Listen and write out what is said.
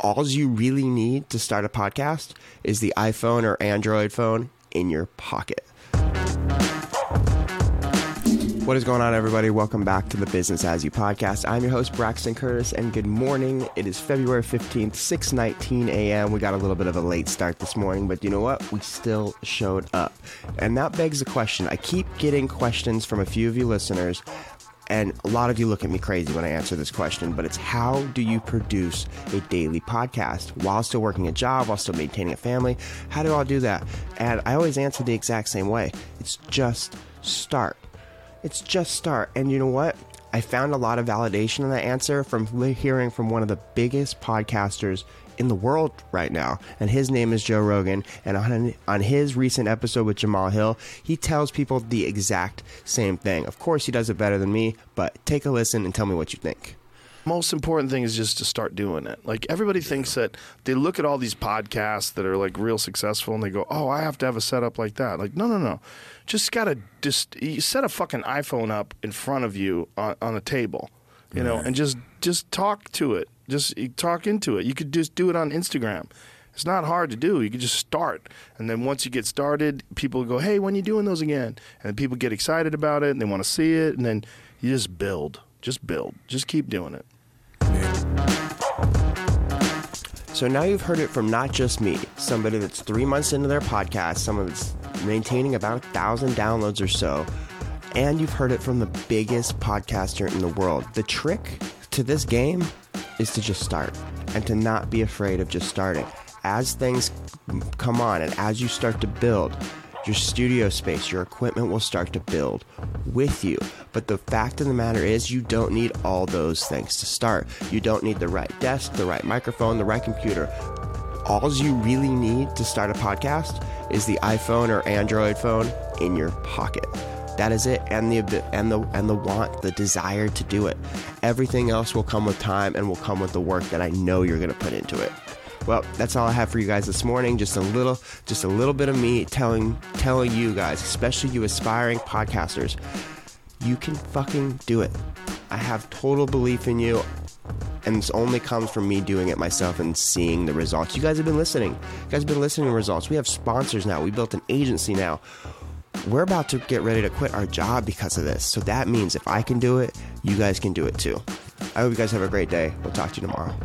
all you really need to start a podcast is the iPhone or Android phone in your pocket. What is going on, everybody? Welcome back to the Business As You Podcast. I'm your host, Braxton Curtis, and good morning. It is February 15th, 6:19 a.m. We got a little bit of a late start this morning, but you know what? We still showed up. And that begs the question. I keep getting questions from a few of you listeners, and a lot of you look at me crazy when I answer this question, but it's how do you produce a daily podcast while still working a job, while still maintaining a family? How do I do that? And I always answer the exact same way. It's just start. It's just start. And you know what? I found a lot of validation in that answer from hearing from one of the biggest podcasters in the world right now, and his name is Joe Rogan, and on his recent episode with Jamal Hill, he tells people the exact same thing. Of course, he does it better than me, but take a listen and tell me what you think. Most important thing is just to start doing it. Like, everybody thinks that they look at all these podcasts that are like real successful and they go, oh, I have to have a setup like that. Like, no. Just gotta you set a fucking iPhone up in front of you on a table, you know, and just talk to it. Just talk into it. You could just do it on Instagram. It's not hard to do. You could just start. And then once you get started, people go, hey, when are you doing those again? And people get excited about it, and they want to see it. And then you just build. Just build. Just keep doing it. So now you've heard it from not just me, somebody that's 3 months into their podcast, someone that's maintaining about 1,000 downloads or so, and you've heard it from the biggest podcaster in the world. The trick to this game is to just start and to not be afraid of just starting. As things come on and as you start to build, your studio space, your equipment will start to build with you. But the fact of the matter is you don't need all those things to start. You don't need the right desk, the right microphone, the right computer. All you really need to start a podcast is the iPhone or Android phone in your pocket. That is it, and the want, the desire to do it. Everything else will come with time and will come with the work that I know you're going to put into it. Well, that's all I have for you guys this morning. Just a little bit of me telling you guys, especially you aspiring podcasters, you can fucking do it. I have total belief in you. And this only comes from me doing it myself and seeing the results. You guys have been listening. You guys have been listening to results. We have sponsors now. We built an agency now. We're about to get ready to quit our job because of this. So that means if I can do it, you guys can do it too. I hope you guys have a great day. We'll talk to you tomorrow.